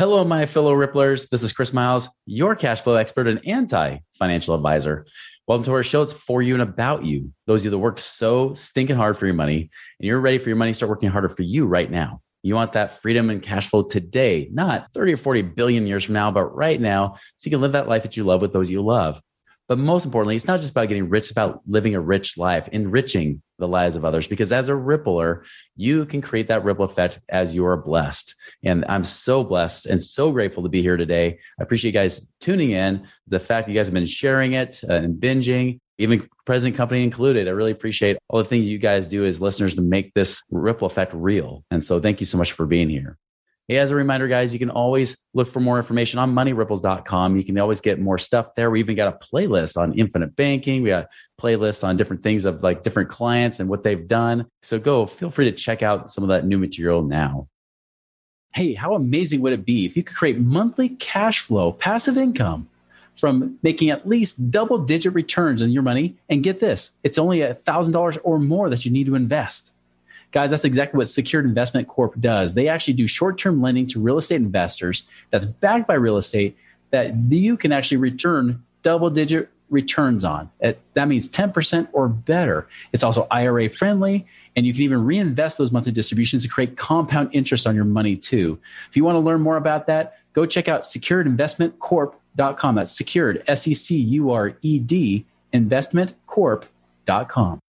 Hello, my fellow Ripplers. This is Chris Miles, your cash flow expert and anti-financial advisor. Welcome to our show. It's for you and about you. Those of you that work so stinking hard for your money and you're ready for your money, start working harder for you right now. You want that freedom and cash flow today, not 30 or 40 billion years from now, but right now, so you can live that life that you love with those you love. But most importantly, it's not just about getting rich, it's about living a rich life, enriching the lives of others. Because as a rippler, you can create that ripple effect as you are blessed. And I'm so blessed and so grateful to be here today. I appreciate you guys tuning in. The fact that you guys have been sharing it and binging, even President Company included. I really appreciate all the things you guys do as listeners to make this ripple effect real. And so thank you so much for being here. As a reminder, guys, you can always look for more information on moneyripples.com. You can always get more stuff there. We even got a playlist on infinite banking. We got playlists on different things of like different clients and what they've done. So go, feel free to check out some of that new material now. Hey, how amazing would it be if you could create monthly cash flow, passive income from making at least double digit returns on your money? And get this, it's only $1,000 or more that you need to invest. Guys, that's exactly what Secured Investment Corp does. They actually do short-term lending to real estate investors that's backed by real estate that you can actually return double-digit returns on. That means 10% or better. It's also IRA friendly, and you can even reinvest those monthly distributions to create compound interest on your money too. If you want to learn more about that, go check out securedinvestmentcorp.com. That's secured, S-E-C-U-R-E-D, investmentcorp.com.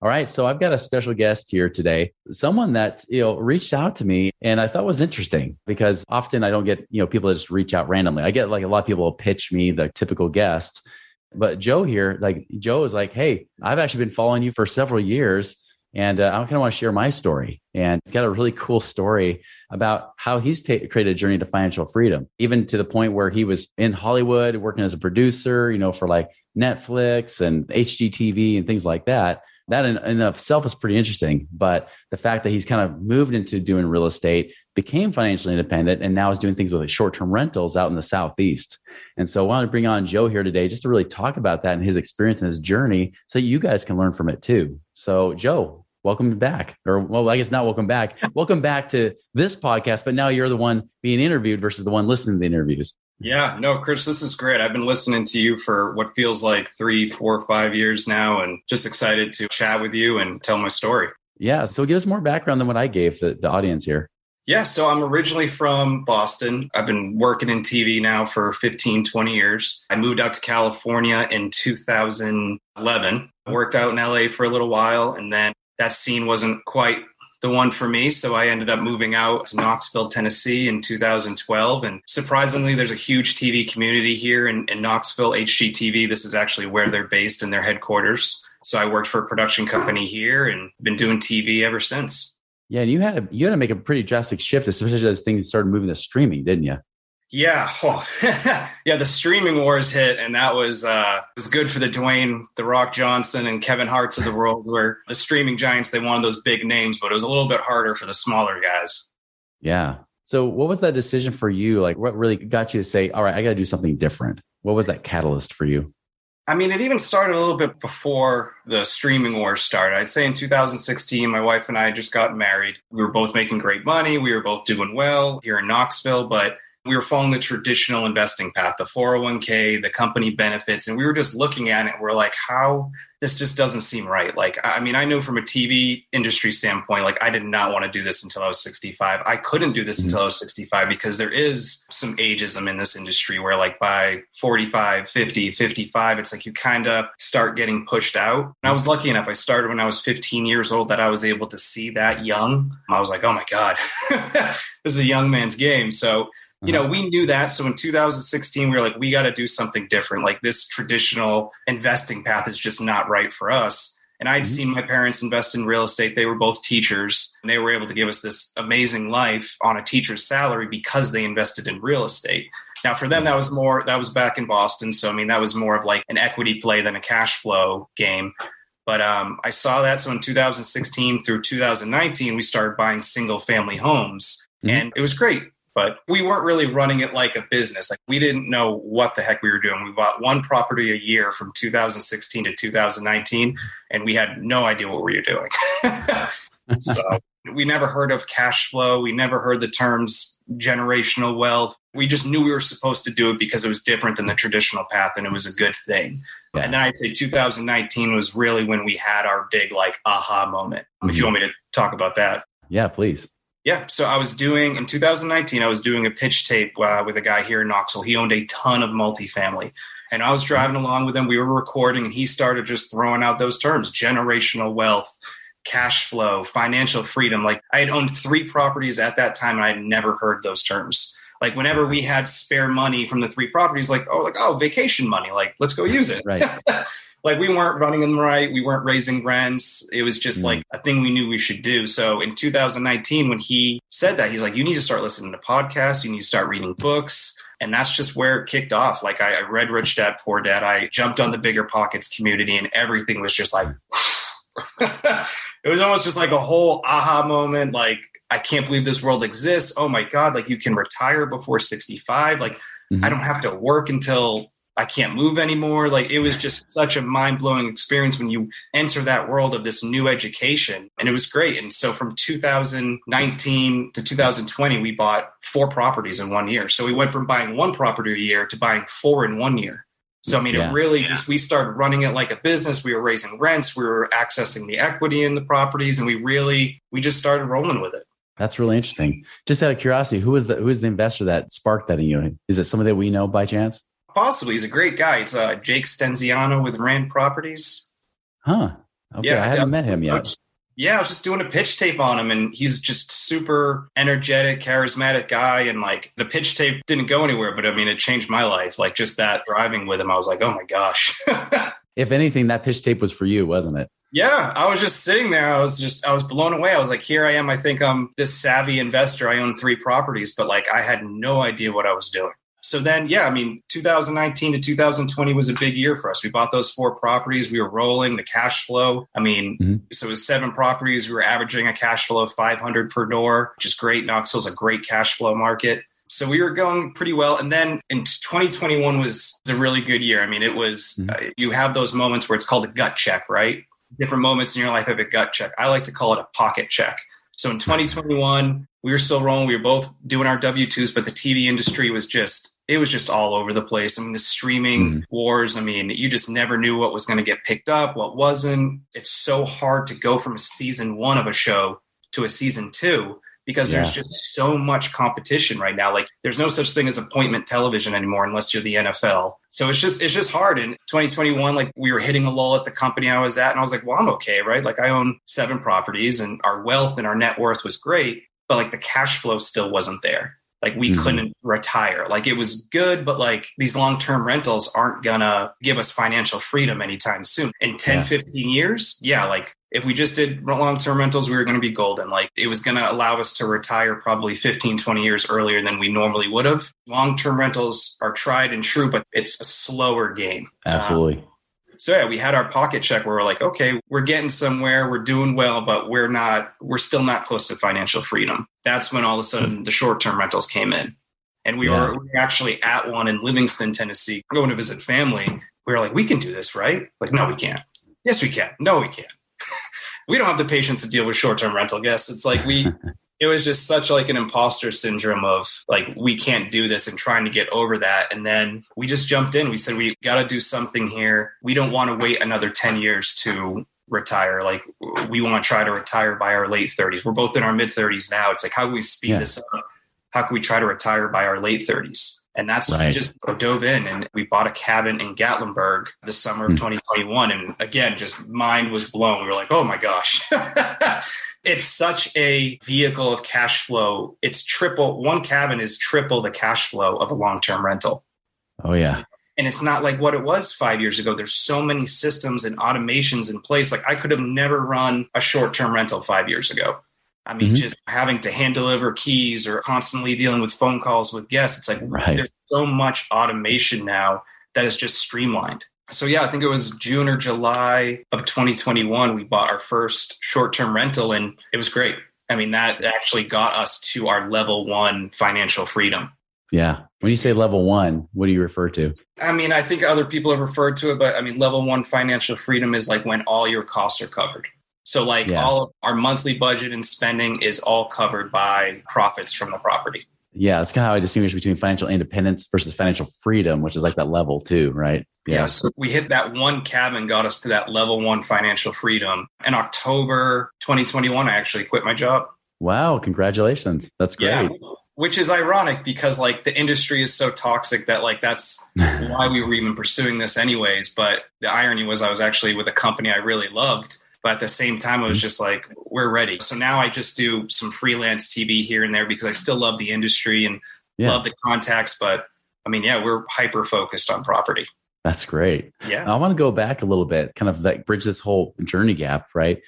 All right. So I've got a special guest here today, someone that, reached out to me and I thought was interesting because often I don't get, people that just reach out randomly. I get like a lot of people will pitch me the typical guest, but Joe here, Joe is like, hey, I've actually been following you for several years and I kind of want to share my story. And he's got a really cool story about how he's created a journey to financial freedom, even to the point where he was in Hollywood working as a producer, for like Netflix and HGTV and things like that. That in and of itself is pretty interesting, but the fact that he's kind of moved into doing real estate, became financially independent, and now is doing things with like short-term rentals out in the Southeast. And so I wanted to bring on Joe here today just to really talk about that and his experience and his journey so you guys can learn from it too. So Joe, welcome back. Or well, I guess not welcome back. Welcome back to this podcast, but now you're the one being interviewed versus the one listening to the interviews. Yeah, no, Chris, this is great. I've been listening to you for what feels like 3, 4, 5 years now, and just excited to chat with you and tell my story. Yeah, so give us more background than what I gave the audience here. Yeah, so I'm originally from Boston. I've been working in TV now for 15, 20 years. I moved out to California in 2011. I worked out in LA for a little while, and then that scene wasn't quite the one for me. So I ended up moving out to Knoxville, Tennessee in 2012. And surprisingly, there's a huge TV community here in Knoxville, HGTV. This is actually where they're based in their headquarters. So I worked for a production company here and been doing TV ever since. Yeah. And you had to make a pretty drastic shift, especially as things started moving to streaming, didn't you? Yeah. Oh. Yeah. The streaming wars hit. And that was good for the Dwayne, the Rock Johnson and Kevin Hart's of the world, where the streaming giants, they wanted those big names, but it was a little bit harder for the smaller guys. Yeah. So what was that decision for you? Like what really got you to say, all right, I got to do something different. What was that catalyst for you? I mean, it even started a little bit before the streaming wars started. I'd say in 2016, my wife and I just got married. We were both making great money. We were both doing well here in Knoxville, but we were following the traditional investing path, the 401k, the company benefits. And we were just looking at it. We're like, how this just doesn't seem right. Like, I mean, I know from a TV industry standpoint, like I did not want to do this until I was 65. I couldn't do this until I was 65 because there is some ageism in this industry where like by 45, 50, 55, it's like you kind of start getting pushed out. And I was lucky enough. I started when I was 15 years old that I was able to see that young. I was like, oh my God, this is a young man's game. So we knew that. So in 2016, we were like, we got to do something different. Like this traditional investing path is just not right for us. And I'd seen my parents invest in real estate. They were both teachers, and they were able to give us this amazing life on a teacher's salary because they invested in real estate. Now, for them, that was back in Boston. So, I mean, that was more of like an equity play than a cash flow game. But I saw that. So in 2016 through 2019, we started buying single family homes, and it was great. But we weren't really running it like a business. Like, we didn't know what the heck we were doing. We bought one property a year from 2016 to 2019, and we had no idea what we were doing. So we never heard of cash flow. We never heard the terms generational wealth. We just knew we were supposed to do it because it was different than the traditional path, and it was a good thing. Yeah. And then I'd say 2019 was really when we had our big like aha moment. If you want me to talk about that. Yeah, please. Yeah. So I was doing, in 2019, I was doing a pitch tape with a guy here in Knoxville. He owned a ton of multifamily, and I was driving along with him. We were recording, and he started just throwing out those terms: generational wealth, cash flow, financial freedom. Like, I had owned 3 properties at that time, and I had never heard those terms. Like, whenever we had spare money from the 3 properties, like, oh, vacation money, like, let's go use it. Right. Like, we weren't running them right. We weren't raising rents. It was just like a thing we knew we should do. So in 2019, when he said that, he's like, you need to start listening to podcasts. You need to start reading books. And that's just where it kicked off. Like, I read Rich Dad, Poor Dad. I jumped on the Bigger Pockets community, and everything was just like, it was almost just like a whole aha moment. Like, I can't believe this world exists. Oh my God. Like, you can retire before 65. Like, I don't have to work until I can't move anymore. Like, it was just such a mind-blowing experience when you enter that world of this new education, and it was great. And so from 2019 to 2020, we bought 4 properties in 1 year. So we went from buying 1 property a year to buying 4 in 1 year. So, I mean, it really, we started running it like a business. We were raising rents, we were accessing the equity in the properties, and we just started rolling with it. That's really interesting. Just out of curiosity, who is the investor that sparked that in you? Is it somebody that we know by chance? Possibly. He's a great guy. It's Jake Stenziano with Rand Properties. Huh. Okay. Yeah, I haven't met him yet. Yeah. I was just doing a pitch tape on him, and he's just super energetic, charismatic guy. And like, the pitch tape didn't go anywhere, but I mean, it changed my life. Like, just that driving with him, I was like, oh my gosh. If anything, that pitch tape was for you, wasn't it? Yeah. I was just sitting there. I was blown away. I was like, here I am. I think I'm this savvy investor. I own 3 properties, but like, I had no idea what I was doing. So then, 2019 to 2020 was a big year for us. We bought those 4 properties. We were rolling the cash flow. I mean, so it was 7 properties. We were averaging a cash flow of $500 per door, which is great. Knoxville's a great cash flow market. So we were going pretty well. And then in 2021 was a really good year. I mean, it was, you have those moments where it's called a gut check, right? Different moments in your life have a gut check. I like to call it a pocket check. So in 2021, we were still rolling. We were both doing our W-2s, but the TV industry was just all over the place. I mean, the streaming wars, I mean, you just never knew what was going to get picked up, what wasn't. It's so hard to go from a season 1 of a show to a season 2 because there's just so much competition right now. Like, there's no such thing as appointment television anymore unless you're the NFL. So it's just hard. In 2021, like, we were hitting a lull at the company I was at, and I was like, well, I'm okay, right? Like, I own 7 properties, and our wealth and our net worth was great, but like, the cash flow still wasn't there. Like, we couldn't retire. Like, it was good, but like, these long-term rentals aren't gonna give us financial freedom anytime soon. In 10, 15 years, like, if we just did long-term rentals, we were gonna be golden. Like, it was gonna allow us to retire probably 15, 20 years earlier than we normally would have. Long-term rentals are tried and true, but it's a slower game. Absolutely. We had our pocket check where we're like, okay, we're getting somewhere, we're doing well, but we're still not close to financial freedom. That's when all of a sudden the short-term rentals came in. And we were actually at one in Livingston, Tennessee, going to visit family. We were like, we can do this, right? Like, no, we can't. Yes, we can. No, we can't. We don't have the patience to deal with short-term rental guests. It's like it was just such like an imposter syndrome of like, we can't do this, and trying to get over that. And then we just jumped in. We said, we got to do something here. We don't want to wait another 10 years to retire. Like, we want to try to retire by our late 30s. We're both in our mid 30s now. It's like, how can we speed this up? How can we try to retire by our late 30s? And that's we just dove in, and we bought a cabin in Gatlinburg the summer of 2021. And again, just mind was blown. We were like, oh my gosh. It's such a vehicle of cash flow. One cabin is triple the cash flow of a long-term rental. Oh yeah. And it's not like what it was 5 years ago. There's so many systems and automations in place. Like I could have never run a short-term rental 5 years ago. I mean, just having to hand deliver keys or constantly dealing with phone calls with guests. It's like there's so much automation now that is just streamlined. So yeah, I think it was June or July of 2021, we bought our first short-term rental and it was great. I mean, that actually got us to our level one financial freedom. Yeah. When you say level one, what do you refer to? I mean, I think other people have referred to it, but I mean, level one financial freedom is like when all your costs are covered. So like all of our monthly budget and spending is all covered by profits from the property. Yeah, that's kind of how I distinguish between financial independence versus financial freedom, which is like that level two, right? Yeah. So we hit that one cabin, got us to that level one financial freedom. In October 2021, I actually quit my job. Wow. Congratulations. That's great. Yeah. Which is ironic because like the industry is so toxic that like that's why we were even pursuing this anyways. But the irony was I was actually with a company I really loved. But at the same time, I was just like, we're ready. So now I just do some freelance TV here and there because I still love the industry and love the contacts. But I mean, yeah, we're hyper-focused on property. That's great. Yeah. I want to go back a little bit, kind of like bridge this whole journey gap, right?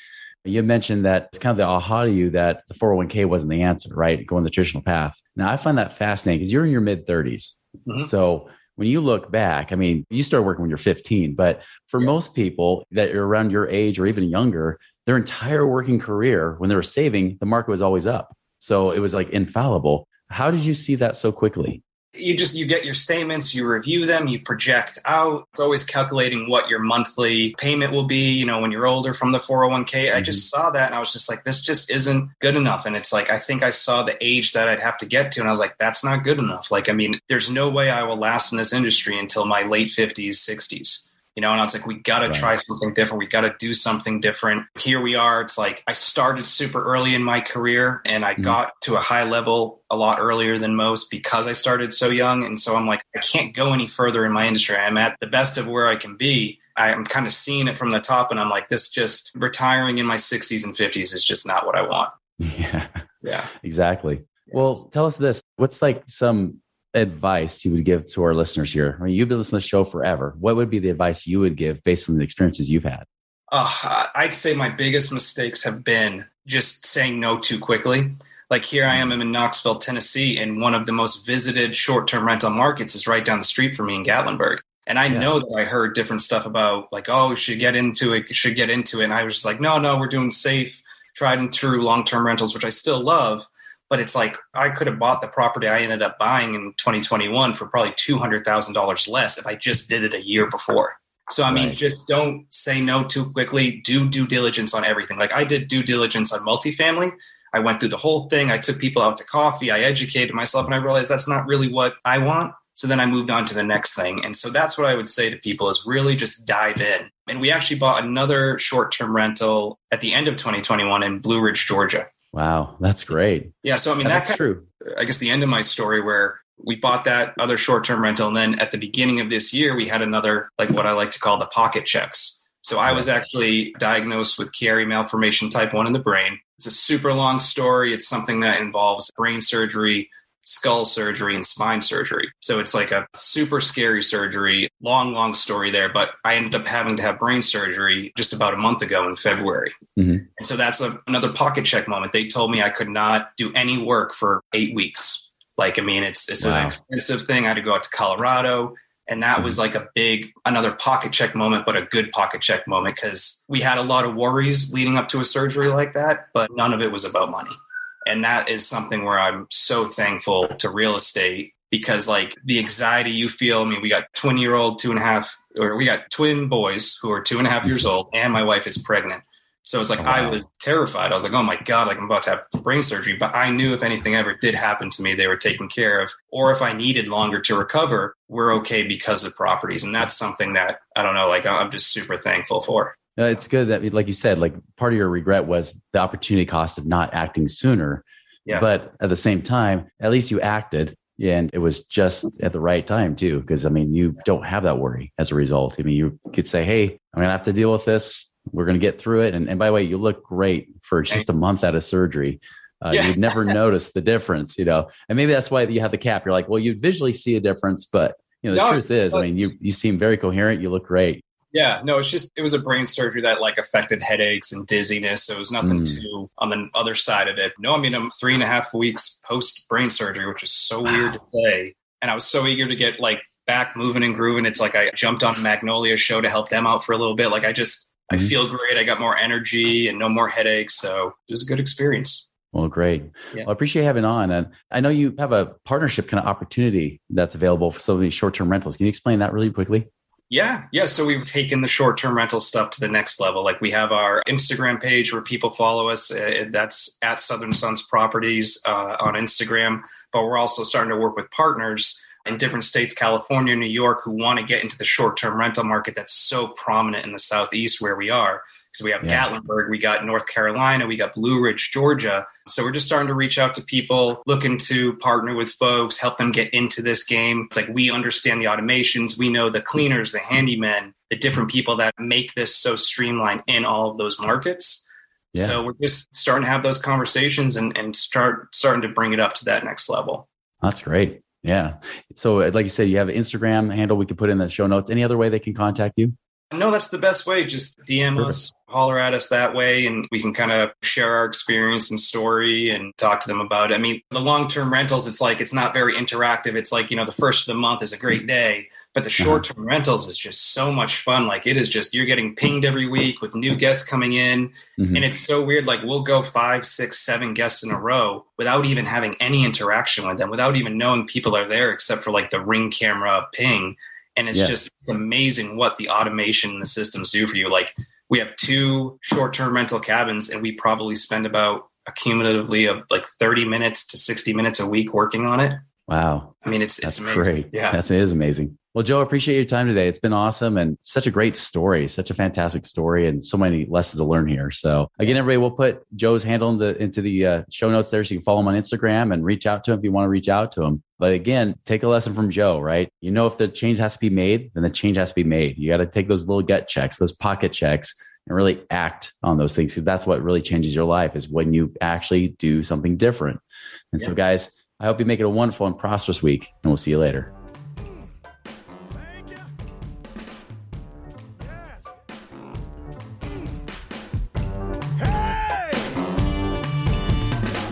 You mentioned that it's kind of the aha to you that the 401k wasn't the answer, right? Going the traditional path. Now, I find that fascinating because you're in your mid-30s. Mm-hmm. So when you look back, I mean, you start working when you're 15, but for most people that are around your age or even younger, their entire working career, when they were saving, the market was always up. So it was like infallible. How did you see that so quickly? You get your statements, you review them, you project out. It's always calculating what your monthly payment will be, you know, when you're older from the 401k. Mm-hmm. I just saw that and I was just like, this just isn't good enough. And it's like, I think I saw the age that I'd have to get to. And I was like, that's not good enough. Like, I mean, there's no way I will last in this industry until my late 50s, 60s. You know, and I was like, we got to try something different. We got to do something different. Here we are. It's like I started super early in my career and I got to a high level a lot earlier than most because I started so young. And so I'm like, I can't go any further in my industry. I'm at the best of where I can be. I'm kind of seeing it from the top and I'm like, this just retiring in my 60s and 50s is just not what I want. Yeah, yeah, exactly. Well, tell us this. What's like some advice you would give to our listeners here? I mean, you've been listening to the show forever. What would be the advice you would give based on the experiences you've had? I'd say my biggest mistakes have been just saying no too quickly. Like here I am in Knoxville, Tennessee, and one of the most visited short-term rental markets is right down the street from me in Gatlinburg. And I know that I heard different stuff about like, oh, you should get into it. And I was just like, no, we're doing safe, tried and true long-term rentals, which I still love. But it's like I could have bought the property I ended up buying in 2021 for probably $200,000 less if I just did it a year before. So, I mean, just don't say no too quickly. Do due diligence on everything. Like I did due diligence on multifamily. I went through the whole thing. I took people out to coffee. I educated myself and I realized that's not really what I want. So then I moved on to the next thing. And so that's what I would say to people is really just dive in. And we actually bought another short-term rental at the end of 2021 in Blue Ridge, Georgia. Wow. That's great. Yeah. So, I mean, that's true. I guess the end of my story where we bought that other short-term rental. And then at the beginning of this year, we had another, like what I like to call the pocket checks. So I was actually diagnosed with Chiari malformation type 1 in the brain. It's a super long story. It's something that involves brain surgery, skull surgery, and spine surgery. So it's like a super scary surgery, long story there. But I ended up having to have brain surgery just about a month ago in February. Mm-hmm. And so that's another pocket check moment. They told me I could not do any work for 8 weeks. Like, I mean, it's an expensive thing. I had to go out to Colorado. And that was like another pocket check moment, but a good pocket check moment because we had a lot of worries leading up to a surgery like that, but none of it was about money. And that is something where I'm so thankful to real estate because like the anxiety you feel, I mean, we got twin boys who are 2.5 years old and my wife is pregnant. So it's like, I was terrified. I was like, oh my God, like I'm about to have brain surgery. But I knew if anything ever did happen to me, they were taken care of. Or if I needed longer to recover, we're okay because of properties. And that's something that I don't know, like I'm just super thankful for. It's good that, like you said, like part of your regret was the opportunity cost of not acting sooner. Yeah. But at the same time, at least you acted and it was just at the right time too. Because I mean, you don't have that worry as a result. I mean, you could say, hey, I'm going to have to deal with this. We're going to get through it. And by the way, you look great for just a month out of surgery. You'd never notice the difference, you know? And maybe that's why you have the cap. You're like, well, you'd visually see a difference, but you know, the truth is, I mean, you seem very coherent. You look great. Yeah, no, it was a brain surgery that like affected headaches and dizziness. So it was nothing too on the other side of it. No, I mean, I'm 3.5 weeks post brain surgery, which is so weird to say. And I was so eager to get like back moving and grooving. It's like I jumped on Magnolia's show to help them out for a little bit. Like I feel great. I got more energy and no more headaches. So it was a good experience. Well, great. Yeah. Well, I appreciate having on. And I know you have a partnership kind of opportunity that's available for some of these short-term rentals. Can you explain that really quickly? Yeah. So we've taken the short-term rental stuff to the next level. Like we have our Instagram page where people follow us. That's at Southern Sons Properties on Instagram. But we're also starting to work with partners in different states, California, New York, who want to get into the short-term rental market that's so prominent in the Southeast where we are. So we have Gatlinburg, we got North Carolina, we got Blue Ridge, Georgia. So we're just starting to reach out to people, looking to partner with folks, help them get into this game. It's like we understand the automations. We know the cleaners, the handymen, the different people that make this so streamlined in all of those markets. Yeah. So we're just starting to have those conversations and starting to bring it up to that next level. That's great. Yeah. So like you said, you have an Instagram handle we can put in the show notes. Any other way they can contact you? No, that's the best way. Just DM us, holler at us that way, and we can kind of share our experience and story and talk to them about it. I mean, the long-term rentals, it's like, it's not very interactive. It's like, you know, the first of the month is a great day, but the short-term rentals is just so much fun. Like it is just, you're getting pinged every week with new guests coming in. Mm-hmm. And it's so weird. Like we'll go 5, 6, 7 guests in a row without even having any interaction with them, without even knowing people are there, except for like the Ring camera ping. And it's just it's amazing what the automation and the systems do for you. Like we have 2 short-term rental cabins and we probably spend about cumulatively of like 30 minutes to 60 minutes a week working on it. Wow. I mean, it's amazing. Great. Yeah, that is amazing. Well, Joe, I appreciate your time today. It's been awesome and such a great story, such a fantastic story and so many lessons to learn here. So again, everybody, we'll put Joe's handle into the show notes there so you can follow him on Instagram and reach out to him if you want to reach out to him. But again, take a lesson from Joe, right? You know, if the change has to be made, then the change has to be made. You got to take those little gut checks, those pocket checks, and really act on those things. Because that's what really changes your life is when you actually do something different. And so guys, I hope you make it a wonderful and prosperous week, and we'll see you later.